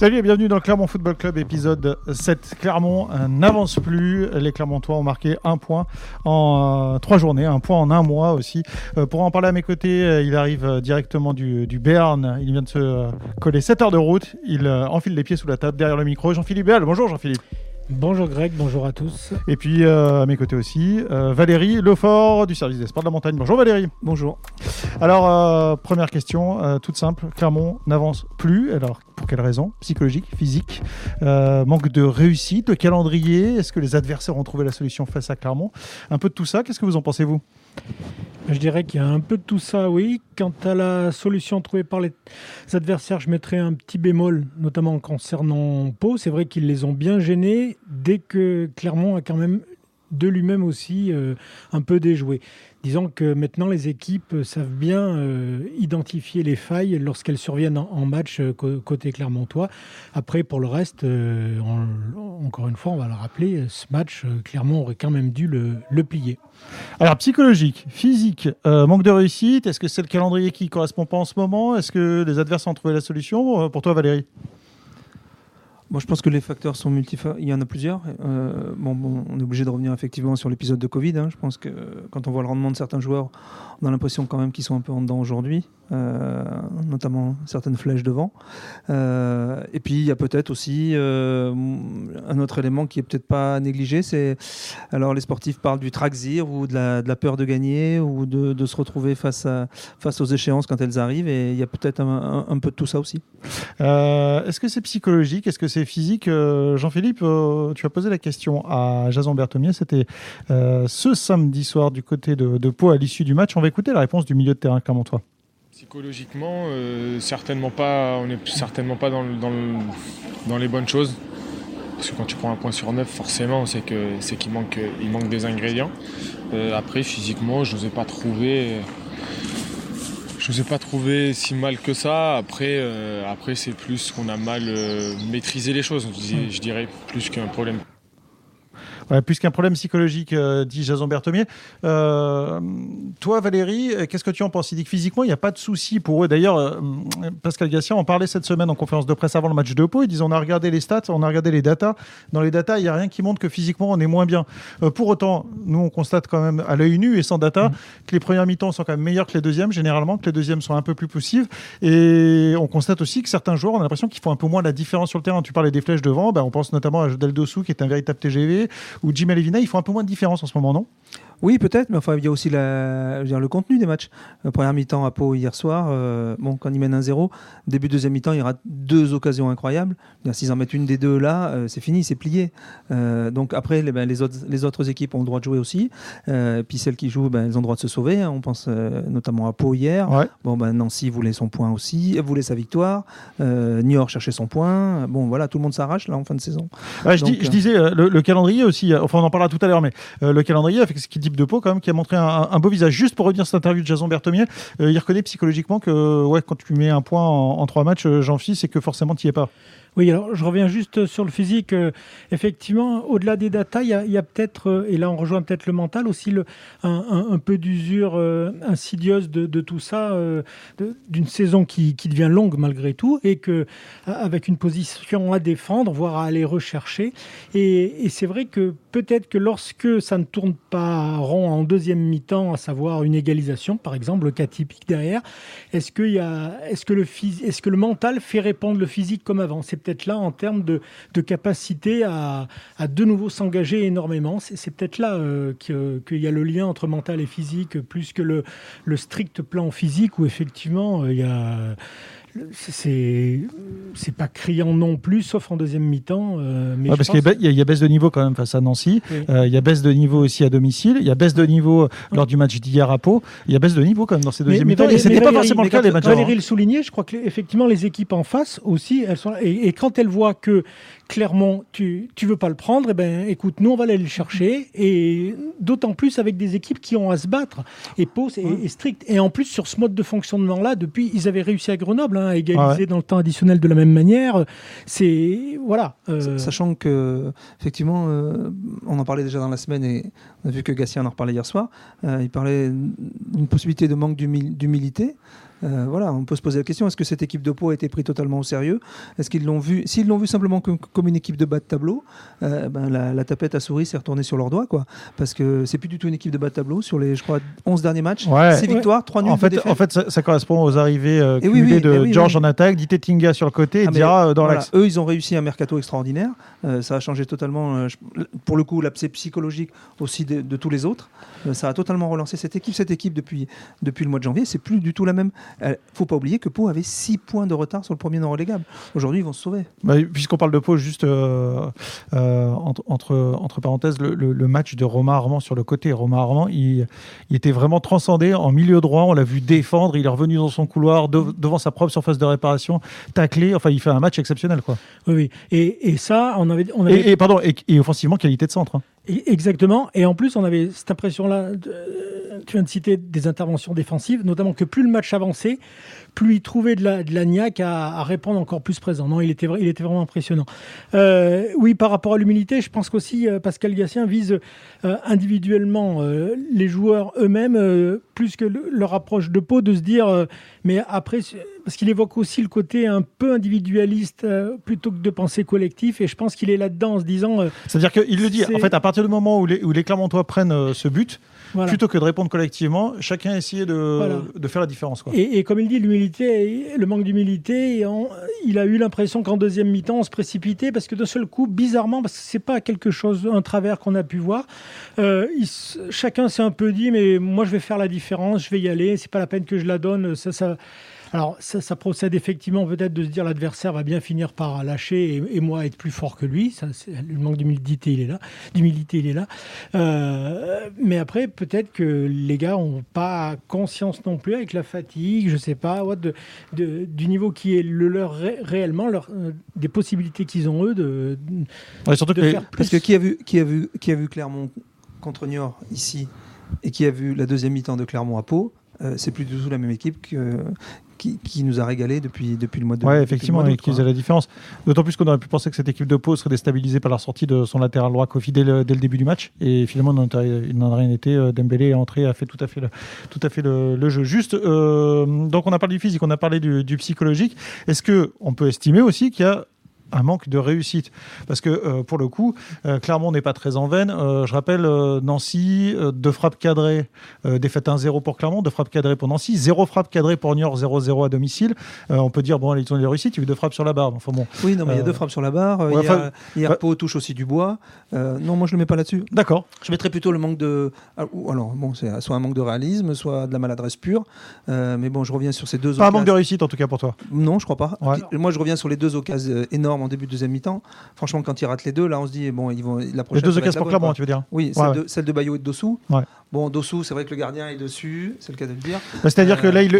Salut et bienvenue dans Clermont Football Club, épisode 7. Clermont n'avance plus. Les Clermontois ont marqué un point en 3 journées, un point en un mois aussi. Pour en parler à mes côtés, il arrive directement du Béarn. Il vient de se coller 7 heures de route. Il enfile les pieds sous la table derrière le micro. Jean-Philippe Béal, bonjour Jean-Philippe. Bonjour Greg, bonjour à tous. Et puis à mes côtés aussi, Valérie Lefort du service des sports de la montagne. Bonjour Valérie. Bonjour. Alors première question, toute simple, Clermont n'avance plus. Alors pour quelles raisons? Psychologique, physique, manque de réussite, de calendrier? Est-ce que les adversaires ont trouvé la solution face à Clermont? Un peu de tout ça, qu'est-ce que vous en pensez vous? Je dirais qu'il y a un peu de tout ça, oui. Quant à la solution trouvée par les adversaires, je mettrais un petit bémol, notamment concernant Pau. C'est vrai qu'ils les ont bien gênés, dès que Clermont a quand même de lui-même aussi un peu déjoué. Disons que maintenant, les équipes savent bien identifier les failles lorsqu'elles surviennent en match côté Clermontois. Après, pour le reste, encore une fois, on va le rappeler, ce match, Clermont aurait quand même dû le plier. Alors, psychologique, physique, manque de réussite, est-ce que c'est le calendrier qui ne correspond pas en ce moment? Est-ce que les adversaires ont trouvé la solution? Pour toi, Valérie? Bon, je pense que les facteurs sont multifactoriels. Il y en a plusieurs. On est obligé de revenir effectivement sur l'épisode de Covid. Je pense que quand on voit le rendement de certains joueurs, on a l'impression quand même qu'ils sont un peu en dedans aujourd'hui, notamment certaines flèches devant. Et puis, il y a peut-être aussi un autre élément qui n'est peut-être pas négligé. Alors, les sportifs parlent du traxir ou de la peur de gagner ou de se retrouver face aux échéances quand elles arrivent. Et il y a peut-être un peu de tout ça aussi. Est-ce que c'est psychologique? Est-ce que c'est physique? Jean-Philippe, tu as posé la question à Jason Berthomier, c'était ce samedi soir du côté de Pau à l'issue du match. On va écouter la réponse du milieu de terrain clermontois. Psychologiquement, certainement pas, on n'est certainement pas dans les bonnes choses. Parce que quand tu prends un point sur 9, forcément, c'est qu'il manque des ingrédients. Après, physiquement, je ne les ai pas trouvés. Je ne les ai pas trouvés si mal que ça. Après c'est plus qu'on a mal maîtrisé les choses, je dirais, plus qu'un problème. Ouais, plus qu'un problème psychologique, dit Jason Berthomier. Toi, Valérie, qu'est-ce que tu en penses? Il dit que physiquement, il n'y a pas de souci pour eux. D'ailleurs, Pascal Gassien en parlait cette semaine en conférence de presse avant le match de Pau. Il disait, on a regardé les stats, on a regardé les datas. Dans les datas, il n'y a rien qui montre que physiquement, on est moins bien. Pour autant, nous, on constate quand même à l'œil nu et sans data que les premières mi-temps sont quand même meilleurs que les deuxièmes, généralement, que les deuxièmes sont un peu plus poussives. Et on constate aussi que certains joueurs, on a l'impression qu'ils font un peu moins la différence sur le terrain. Tu parlais des flèches devant, on pense notamment à Jodel Dossou, qui est un véritable TGV, ou Jim Alevina. Ils font un peu moins de différence en ce moment, non? Oui, peut-être, mais enfin, il y a aussi le contenu des matchs. Première mi-temps à Pau hier soir, quand ils mènent 1-0, début deuxième mi-temps, il y aura 2 occasions incroyables. S'ils en mettent une des deux là, c'est fini, c'est plié. Donc après, les autres équipes ont le droit de jouer aussi. Puis celles qui jouent, elles ont le droit de se sauver. On pense notamment à Pau hier. Ouais. Nancy voulait son point aussi, voulait sa victoire. Niort cherchait son point. Tout le monde s'arrache là en fin de saison. Ouais, je disais, le calendrier aussi, on en parlera tout à l'heure, mais le calendrier avec ce qui dit de Pau quand même, qui a montré un beau visage. Juste pour revenir à cette interview de Jason Berthomier, il reconnaît psychologiquement que quand tu mets un point en 3 matchs, Jean-Philippe, c'est que forcément tu n'y es pas. Oui, alors je reviens juste sur le physique. Effectivement, au-delà des datas, il y a peut-être, et là on rejoint peut-être le mental aussi, un peu d'usure insidieuse de tout ça, d'une saison qui devient longue malgré tout, et que avec une position à défendre, voire à aller rechercher. Et c'est vrai que peut-être que lorsque ça ne tourne pas rond en deuxième mi-temps, à savoir une égalisation, par exemple, le cas typique derrière, est-ce que le mental fait répondre le physique comme avant? C'est peut-être là en termes de capacité à de nouveau s'engager énormément. C'est peut-être là qu'il y a le lien entre mental et physique, plus que le strict plan physique où effectivement il y a... C'est pas criant non plus, sauf en deuxième mi-temps. Il y a baisse de niveau quand même face à Nancy. Oui. Il y a baisse de niveau aussi à domicile. Il y a baisse de niveau lors du match d'hier à Pau. Il y a baisse de niveau quand même dans ces deuxièmes mi-temps. C'était pas forcément le cas des matchs. Valérie le soulignait, je crois que effectivement les équipes en face aussi, elles sont là. Et quand elles voient que clairement tu veux pas le prendre, écoute, nous on va aller le chercher. Et d'autant plus avec des équipes qui ont à se battre. Et Pau est strict. Et en plus sur ce mode de fonctionnement-là, depuis ils avaient réussi à Grenoble. À égaliser dans le temps additionnel de la même manière. Sachant que, effectivement, on en parlait déjà dans la semaine et on a vu que Gassien en parlait hier soir. Il parlait d'une possibilité de manque d'humilité. Voilà, on peut se poser la question, est-ce que cette équipe de Pau a été prise totalement au sérieux? Est-ce qu'ils l'ont vu? S'ils l'ont vu simplement comme une équipe de bas de tableau, la tapette à souris s'est retournée sur leurs doigts, quoi. Parce que c'est plus du tout une équipe de bas de tableau sur les, je crois, 11 derniers matchs. 6 victoires, 3 nuls. En fait, ça correspond aux arrivées cumulées de George en attaque, d'Itetinga sur le côté, et Dira dans l'axe. Eux, ils ont réussi un mercato extraordinaire. Ça a changé totalement, pour le coup, l'aspect psychologique aussi de tous les autres. Ça a totalement relancé cette équipe. Cette équipe, depuis le mois de janvier, c'est plus du tout la même. Il ne faut pas oublier que Pau avait 6 points de retard sur le premier non relégable. Aujourd'hui, ils vont se sauver. Bah, puisqu'on parle de Pau, juste entre parenthèses, le match de Romain Armand sur le côté. Romain Armand, il était vraiment transcendé en milieu droit. On l'a vu défendre. Il est revenu dans son couloir, devant sa propre surface de réparation, taclé. Enfin, il fait un match exceptionnel, quoi. Oui. Et ça, on avait... Et offensivement, qualité de centre. Hein. Exactement. Et en plus, on avait cette impression-là, tu viens de citer des interventions défensives, notamment que plus le match avançait, plus il trouvait de la niaque à répondre encore plus présent. Non, il était vraiment impressionnant. Oui, par rapport à l'humilité, je pense qu'aussi Pascal Gassien vise individuellement les joueurs eux-mêmes, plus que leur approche de peau, de se dire... mais après, parce qu'il évoque aussi le côté un peu individualiste plutôt que de penser collectif, et je pense qu'il est là-dedans en se disant... c'est-à-dire qu'il le dit, en fait, à partir du moment où les Clermontois prennent ce but, voilà, plutôt que de répondre collectivement, chacun essayait de faire la différence, quoi. Et comme il dit, l'humilité, le manque d'humilité, il a eu l'impression qu'en deuxième mi-temps, on se précipitait, parce que d'un seul coup, bizarrement, parce que c'est pas quelque chose, un travers qu'on a pu voir, chacun s'est un peu dit, mais moi je vais faire la différence, je vais y aller, c'est pas la peine que je la donne, ça... Alors, ça procède effectivement peut-être de se dire l'adversaire va bien finir par lâcher et moi être plus fort que lui. Ça, le manque d'humilité, il est là. Mais après, peut-être que les gars n'ont pas conscience non plus avec la fatigue, je ne sais pas, du niveau qui est le leur réellement, des possibilités qu'ils ont eux de faire plus. Parce que qui a vu Clermont contre Niort ici et qui a vu la deuxième mi-temps de Clermont à Pau, c'est plus du tout la même équipe qui nous a régalé depuis le mois de mai. Oui, effectivement, et qui faisait la différence. D'autant plus qu'on aurait pu penser que cette équipe de Pau serait déstabilisée par la sortie de son latéral droit Kofi dès le début du match. Et finalement, il n'en a rien été. Dembélé est entré, a fait tout à fait le jeu. Juste, donc on a parlé du physique, on a parlé du psychologique. Est-ce qu'on peut estimer aussi qu'il y a un manque de réussite? Parce que pour le coup, Clermont n'est pas très en veine. Je rappelle Nancy, 2 frappes cadrées, défaite 1-0 pour Clermont, 2 frappes cadrées pour Nancy, 0 frappe cadrée pour Niort, 0-0 à domicile. On peut dire, bon, ils ont des réussites, il y a eu 2 frappes sur la barre. Enfin, bon, oui, non, mais il y a 2 frappes sur la barre. Hier, Pau touche aussi du bois. Non, moi, je ne le mets pas là-dessus. D'accord. Je mettrais plutôt le manque de... Alors, bon, c'est soit un manque de réalisme, soit de la maladresse pure. Mais bon, je reviens sur ces deux occasions. Pas un manque de réussite, en tout cas, pour toi? Non, je ne crois pas. Ouais. Moi, je reviens sur les 2 occasions énormes en début de deuxième mi-temps. Franchement, quand ils ratent les 2, là, on se dit, bon, ils vont... La prochaine, les 2 occasions pour Clermont, tu veux dire? Oui, celle de Bayo et de Dossou. Ouais. Bon, Dossou, c'est vrai que le gardien est dessus, c'est le cas de le dire. Bah, c'est-à-dire que là, il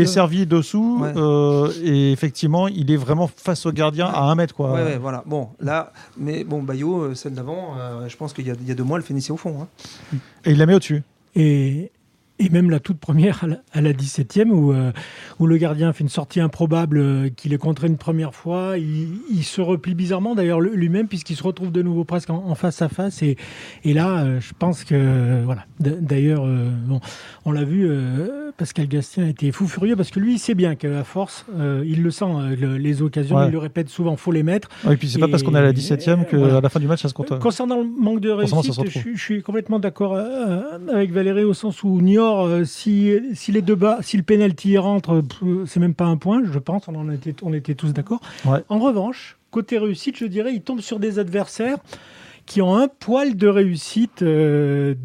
est servi Dossou, ouais. Et effectivement, il est vraiment face au gardien, ouais, à 1 mètre, quoi. Ouais, ouais, voilà. Bon, là, mais bon, Bayo, celle d'avant, je pense qu'il y a 2 mois, elle finissait au fond. Hein. Et il la met au-dessus. Et même la toute première, à la 17e, où le gardien fait une sortie improbable qu'il est contré une première fois. Il se replie bizarrement, d'ailleurs, lui-même, puisqu'il se retrouve de nouveau presque en face à face. Et là, je pense que... voilà. D'ailleurs, bon, on l'a vu, Pascal Gastien était fou furieux, parce que lui, il sait bien qu'à force, il le sent, les occasions, ouais, il le répète souvent, il faut les mettre. Ouais, et puis, c'est pas parce qu'on est à la 17e qu'à la fin du match, ça se compte. Concernant le manque de réussite, je suis complètement d'accord avec Valérie, au sens où Niort, si les deux bas, si le pénalty rentre, c'est même pas un point, je pense, on était tous d'accord. Ouais. En revanche, côté réussite, je dirais, il tombe sur des adversaires qui ont un poil de réussite de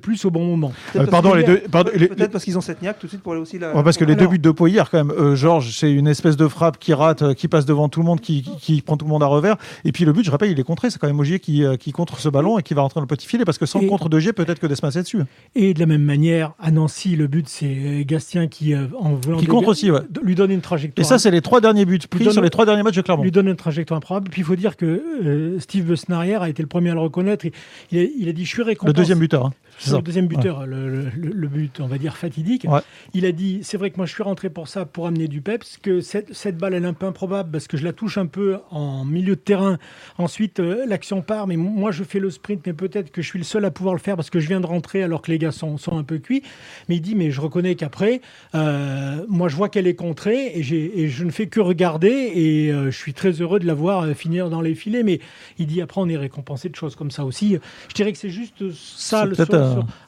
plus au bon moment. Peut-être parce qu'ils ont cette niaque tout de suite pour aller aussi là. Ouais, parce que les 2 buts de Pau hier, quand même, Georges, c'est une espèce de frappe qui rate, qui passe devant tout le monde, qui prend tout le monde à revers. Et puis le but, je rappelle, il est contré. C'est quand même Ogier qui contre ce ballon et qui va rentrer dans le petit filet, parce que sans contre d'Ogier, peut-être que Desmas est dessus. Et de la même manière, à Nancy, le but, c'est Gastien qui, en voulant qui contre aussi, ouais, lui donne une trajectoire. Et ça, c'est les 3 derniers buts pris sur les 3 derniers matchs de Clermont. Lui donne une trajectoire improbable. Puis il faut dire que Steve Besnarrière a été été le premier à le reconnaître. Il a dit « Je suis récompensé ». Le deuxième buteur. Hein. C'est le deuxième buteur, ouais. le but, on va dire, fatidique. Ouais. Il a dit « C'est vrai que moi, je suis rentré pour ça, pour amener du peps, que cette balle, elle est un peu improbable parce que je la touche un peu en milieu de terrain. Ensuite, l'action part, mais moi, je fais le sprint, mais peut-être que je suis le seul à pouvoir le faire parce que je viens de rentrer alors que les gars sont un peu cuits. » Mais il dit « Mais je reconnais qu'après, moi, je vois qu'elle est contrée et je ne fais que regarder et je suis très heureux de la voir finir dans les filets. » Mais il dit « Après, on est récompensé de choses comme ça aussi. » Je dirais que c'est juste ça, le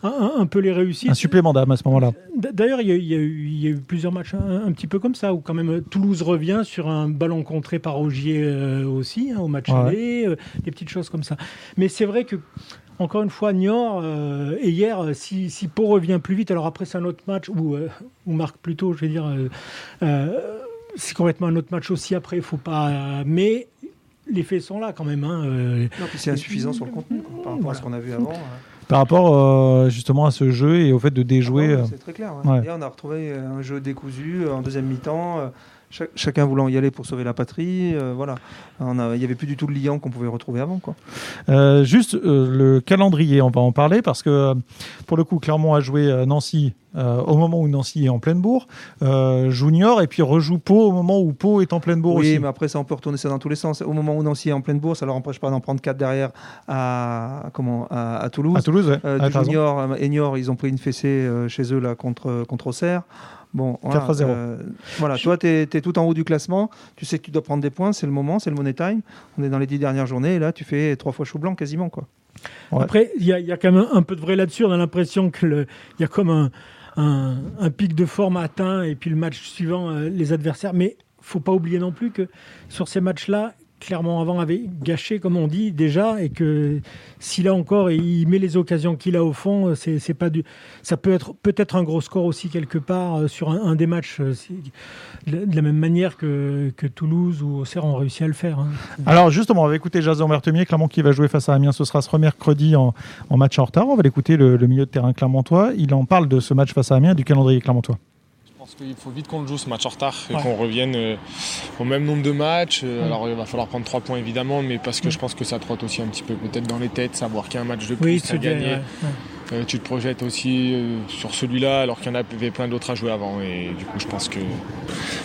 un peu les réussites. Un supplément d'âme à ce moment-là. D'ailleurs, il y a eu plusieurs matchs un petit peu comme ça, où quand même Toulouse revient sur un ballon contré par Augier aussi, hein, au match aller, des petites choses comme ça. Mais c'est vrai que, encore une fois, Niort, et hier, si Pau revient plus vite, alors après c'est un autre match, ou marque plutôt, je vais dire, c'est complètement un autre match aussi après, il ne faut pas... mais les faits sont là quand même. Hein, non, puis c'est insuffisant sur le contenu, quoi, par rapport à ce qu'on a vu avant. Par rapport justement à ce jeu et au fait de déjouer. C'est très clair. Ouais. Ouais. Et on a retrouvé un jeu décousu en deuxième mi-temps, chacun voulant y aller pour sauver la patrie. Voilà. Il n'y avait plus du tout le lien qu'on pouvait retrouver avant, quoi. Le calendrier, on va en parler parce que pour le coup, Clermont a joué Nancy au moment où Nancy est en pleine bourre, Junior, et puis rejoue Pau au moment où Pau est en pleine bourre aussi. Oui, mais après ça, on peut retourner ça dans tous les sens. Au moment où Nancy est en pleine bourre, ça ne leur empêche pas d'en prendre 4 derrière à Toulouse. À Toulouse, ouais. Junior et Niort, ils ont pris une fessée chez eux là, contre Auxerre. Bon, voilà, 4-0. Voilà, toi, tu es tout en haut du classement. Tu sais que tu dois prendre des points. C'est le moment, c'est le money time. On est dans les 10 dernières journées et là, tu fais 3 fois chou blanc quasiment, quoi. Ouais. Après, il y a quand même un peu de vrai là-dessus. On a l'impression qu'il y a comme un pic de forme atteint et puis le match suivant, les adversaires. Mais il ne faut pas oublier non plus que sur ces matchs-là, Clermont avant avait gâché, comme on dit déjà, et que s'il a encore, il met les occasions qu'il a au fond, c'est pas du... ça peut être peut-être un gros score aussi quelque part sur un des matchs, de la même manière que Toulouse ou Auxerre ont réussi à le faire. Hein. Alors justement, on va écouter Jason Berthomier, Clermont qui va jouer face à Amiens, ce sera ce mercredi en match en retard. On va l'écouter, le milieu de terrain clermontois. Il en parle de ce match face à Amiens, du calendrier clermontois. Parce qu'il faut vite qu'on le joue ce match en retard et qu'on revienne au même nombre de matchs. Alors il va falloir prendre 3 points évidemment, mais parce que je pense que ça trotte aussi un petit peu peut-être dans les têtes, savoir qu'il y a un match de plus à gagner. Tu te projettes aussi sur celui-là alors qu'il y en avait plein d'autres à jouer avant. Et du coup je pense que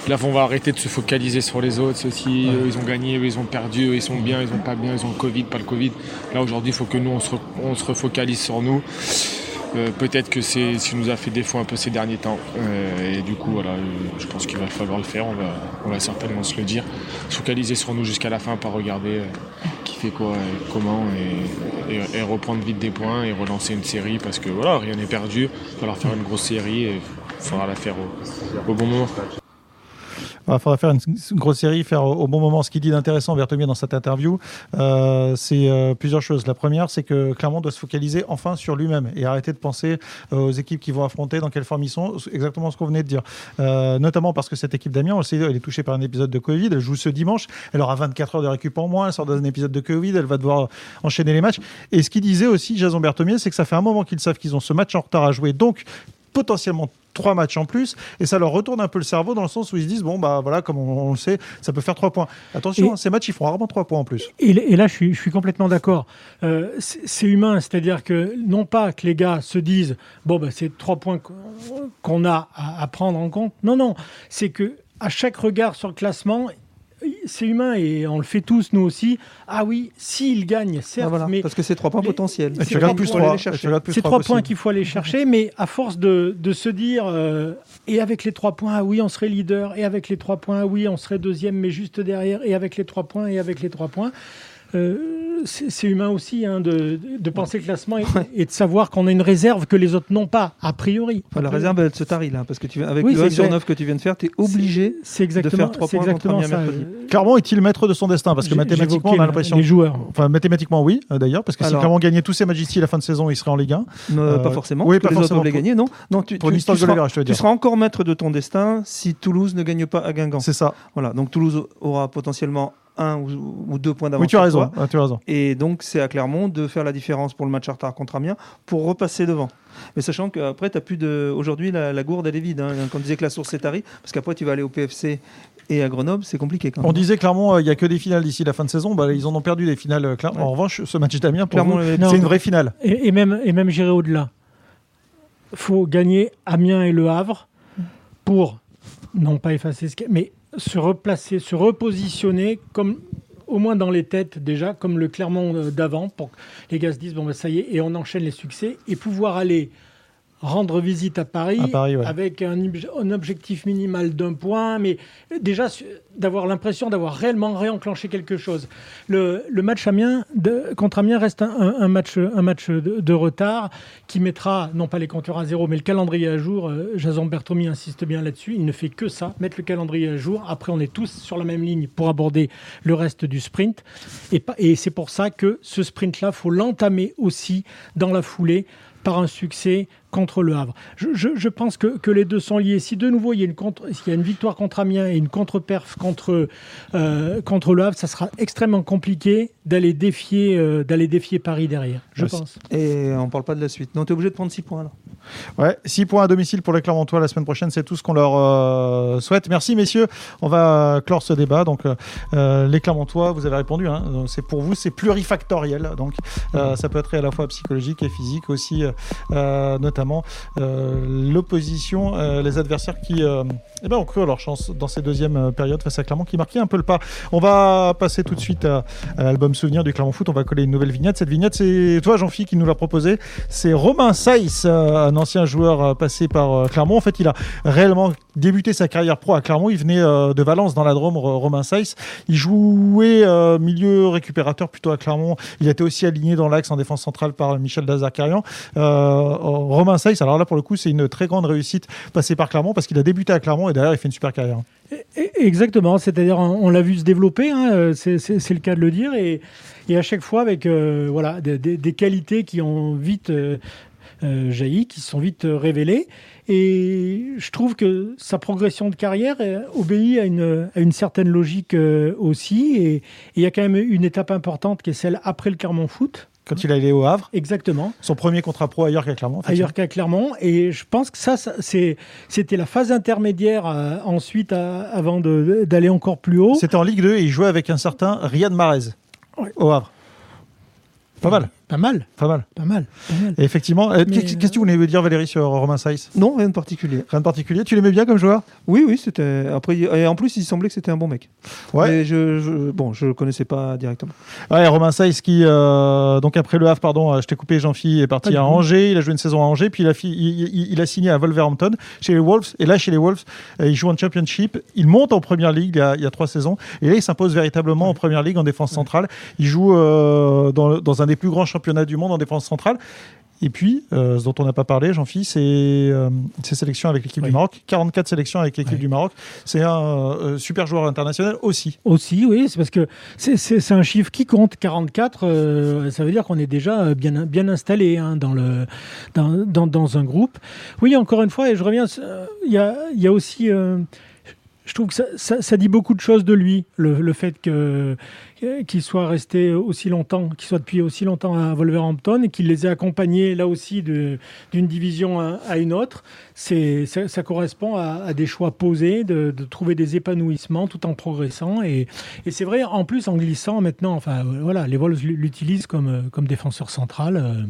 là on va arrêter de se focaliser sur les autres. Ceux-ci, eux, ils ont gagné, eux, ils ont perdu, eux, ils sont bien, ils ont pas bien, ils ont le Covid, pas le Covid. Là aujourd'hui il faut que nous on se refocalise sur nous. Peut-être que c'est ce qui nous a fait défaut un peu ces derniers temps. Et du coup, voilà, je pense qu'il va falloir le faire. On va certainement se le dire. Se focaliser sur nous jusqu'à la fin, pas regarder qui fait quoi et comment. Et reprendre vite des points et relancer une série. Parce que voilà, rien n'est perdu. Il va falloir faire une grosse série et il faudra la faire au bon moment. Il faudra faire une grosse série, faire au bon moment. Ce qu'il dit d'intéressant, Berthomier, dans cette interview, c'est plusieurs choses. La première, c'est que Clermont doit se focaliser enfin sur lui-même et arrêter de penser aux équipes qu'ils vont affronter, dans quelle forme ils sont, exactement ce qu'on venait de dire. Notamment parce que cette équipe d'Amiens, on le sait, elle est touchée par un épisode de Covid, elle joue ce dimanche, elle aura 24 heures de récup en moins, elle sort d'un épisode de Covid, elle va devoir enchaîner les matchs. Et ce qu'il disait aussi, Jason Berthomier, c'est que ça fait un moment qu'ils savent qu'ils ont ce match en retard à jouer, donc potentiellement 3 matchs en plus, et ça leur retourne un peu le cerveau dans le sens où ils se disent, bon, bah voilà, comme on le sait, ça peut faire 3 points. Attention, ces matchs, ils feront rarement 3 points en plus. Et là, je suis complètement d'accord. C'est humain, c'est-à-dire que non pas que les gars se disent, bon, bah, c'est 3 points qu'on a à prendre en compte. Non, c'est qu'à chaque regard sur le classement, c'est humain et on le fait tous, nous aussi. Ah oui, s'il gagne, certes, mais... Parce que c'est 3 points potentiels. C'est 3 points qu'il faut aller chercher, mais à force de se dire, et avec les 3 points, ah oui, on serait leader, et avec les 3 points, ah oui, on serait deuxième, mais juste derrière, et avec les 3 points, et avec les 3 points... c'est humain aussi hein, de penser classement et de savoir qu'on a une réserve que les autres n'ont pas, a priori. Enfin, la réserve, elle se tarie là, parce que avec le 1 sur 9 que tu viens de faire, tu es obligé de faire 3 points contre Amiens mercredi. Clermont est-il maître de son destin? Parce que mathématiquement, on a l'impression. Les joueurs. Enfin, mathématiquement, oui, d'ailleurs, parce que si Clermont gagnait tous ses matchs ici à la fin de saison, il serait en Ligue 1. Pas forcément. Oui, pas forcément. Les gagner, non. Non, pour l'histoire de l'Olympique, je te dis. Tu seras encore maître de ton destin si Toulouse ne gagne pas à Guingamp. C'est ça. Voilà, donc Toulouse aura potentiellement 1 ou 2 points d'avance. Oui, tu as raison. Et donc, c'est à Clermont de faire la différence pour le match en retard contre Amiens pour repasser devant. Mais sachant qu'après, aujourd'hui, la gourde, elle est vide. Hein. Quand on disait que la source est tarie, parce qu'après, tu vas aller au PFC Et à Grenoble, c'est compliqué quand même. On disait Clermont, il n'y a que des finales d'ici la fin de saison. Bah, ils en ont perdu des finales. Ouais. En revanche, ce match italien, pour Clermont, c'est une vraie finale. Et même gérer au-delà. Il faut gagner Amiens et Le Havre pour, non pas effacer ce qu'il y a, mais se replacer, se repositionner comme... au moins dans les têtes déjà, comme le Clermont d'avant, pour que les gars se disent, bon ben ça y est, et on enchaîne les succès, et pouvoir aller rendre visite à Paris, avec un objectif minimal d'un point, mais déjà d'avoir l'impression d'avoir réellement réenclenché quelque chose. Le match contre Amiens reste un match de retard qui mettra, non pas les compteurs à zéro, mais le calendrier à jour. Jason Berthomier insiste bien là-dessus, il ne fait que ça, mettre le calendrier à jour. Après, on est tous sur la même ligne pour aborder le reste du sprint. Et c'est pour ça que ce sprint-là, il faut l'entamer aussi dans la foulée, par un succès contre Le Havre. Je pense que les deux sont liés. Si de nouveau il y a une victoire contre Amiens et une contre-perf contre Le Havre, ça sera extrêmement compliqué d'aller défier Paris derrière, je pense. Et on ne parle pas de la suite. Non, tu es obligé de prendre 6 points. Alors. Ouais, 6 points à domicile pour les Clermontois la semaine prochaine, c'est tout ce qu'on leur souhaite. Merci messieurs, on va clore ce débat. Donc, les Clermontois, vous avez répondu, hein, c'est pour vous, c'est plurifactoriel. Donc, ça peut être à la fois psychologique et physique aussi, notamment l'opposition, les adversaires qui ont cru à leur chance dans ces deuxièmes périodes face à Clermont qui marquait un peu le pas. On va passer tout de suite à l'album souvenir du Clermont Foot. On va coller une nouvelle vignette. Cette vignette, c'est toi Jean-Philippe qui nous l'a proposée. C'est Romain Saïss, un ancien joueur passé par Clermont. En fait, il a réellement débuté sa carrière pro à Clermont. Il venait de Valence dans la Drôme, Romain Saïss. Il jouait milieu récupérateur plutôt à Clermont. Il était aussi aligné dans l'axe en défense centrale par Michel Dazarkarian. Romain Saïss, alors là pour le coup, c'est une très grande réussite passée par Clermont parce qu'il a débuté à Clermont et derrière il fait une super carrière. Exactement, c'est-à-dire on l'a vu se développer, hein, c'est le cas de le dire, et à chaque fois avec des qualités qui ont vite jailli, qui se sont vite révélées. Et je trouve que sa progression de carrière obéit à une certaine logique aussi. Et il y a quand même une étape importante qui est celle après le Clermont Foot. Quand il est allé au Havre. Exactement. Son premier contrat pro ailleurs qu'à Clermont. En fait. Ailleurs qu'à Clermont. Et je pense que c'était la phase intermédiaire ensuite, avant d'aller encore plus haut. C'était en Ligue 2 et il jouait avec un certain Riyad Mahrez au Havre. Pas mal. Et effectivement. Qu'est-ce que tu voulais dire, Valérie, sur Romain Saïss ? Non, rien de particulier. Tu l'aimais bien comme joueur ? Oui, c'était. Après, et en plus, il semblait que c'était un bon mec. Ouais. Mais je le connaissais pas directement. Ouais, Romain Saïss qui, donc après le Havre, pardon, je t'ai coupé, Jean-Philippe, est parti à Angers. Il a joué une saison à Angers, puis il a signé à Wolverhampton chez les Wolves. Et là, chez les Wolves, il joue en Championship. Il monte en Première Ligue il y a 3 saisons. Et là, il s'impose véritablement en Première Ligue en défense centrale. Il joue dans un des plus grands championnats du monde en défense centrale. Et puis, ce dont on n'a pas parlé, Jean-Philippe, c'est ses sélections avec l'équipe du Maroc. 44 sélections avec l'équipe du Maroc. C'est un super joueur international aussi. Aussi, oui. C'est parce que c'est un chiffre qui compte. 44, ça veut dire qu'on est déjà bien installé, hein, dans un groupe. Oui, encore une fois, et je reviens, il y a aussi... je trouve que ça dit beaucoup de choses de lui, le fait qu'il soit resté aussi longtemps, qu'il soit depuis aussi longtemps à Wolverhampton et qu'il les ait accompagnés là aussi d'une division à une autre. Ça correspond à des choix posés, de trouver des épanouissements tout en progressant. Et c'est vrai, en plus en glissant maintenant, enfin voilà, les Wolves l'utilisent comme défenseur central.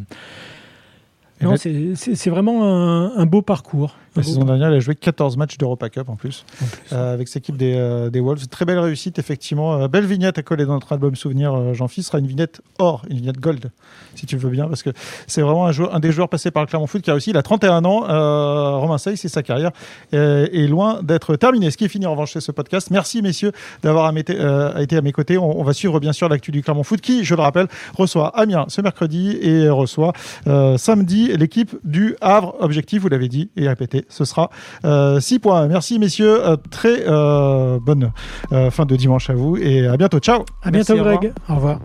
Non, c'est vraiment un beau parcours. La saison dernière, il a joué 14 matchs d'Europa Cup en plus. Avec cette équipe des Wolves. Très belle réussite, effectivement. Belle vignette à coller dans notre album souvenir, Jean-Philippe. Ce sera une vignette or, une vignette gold, si tu veux bien, parce que c'est vraiment un des joueurs passés par le Clermont Foot qui a réussi. Il a 31 ans. Romain Saïss, c'est sa carrière est loin d'être terminée. Ce qui est fini en revanche, c'est ce podcast. Merci, messieurs, d'avoir été à mes côtés. On va suivre, bien sûr, l'actu du Clermont Foot qui, je le rappelle, reçoit Amiens ce mercredi et reçoit samedi l'équipe du Havre. Objectif, vous l'avez dit et répété. Ce sera 6 points. Merci messieurs, très bonne fin de dimanche à vous et à bientôt. Ciao. À bientôt Greg. Au revoir.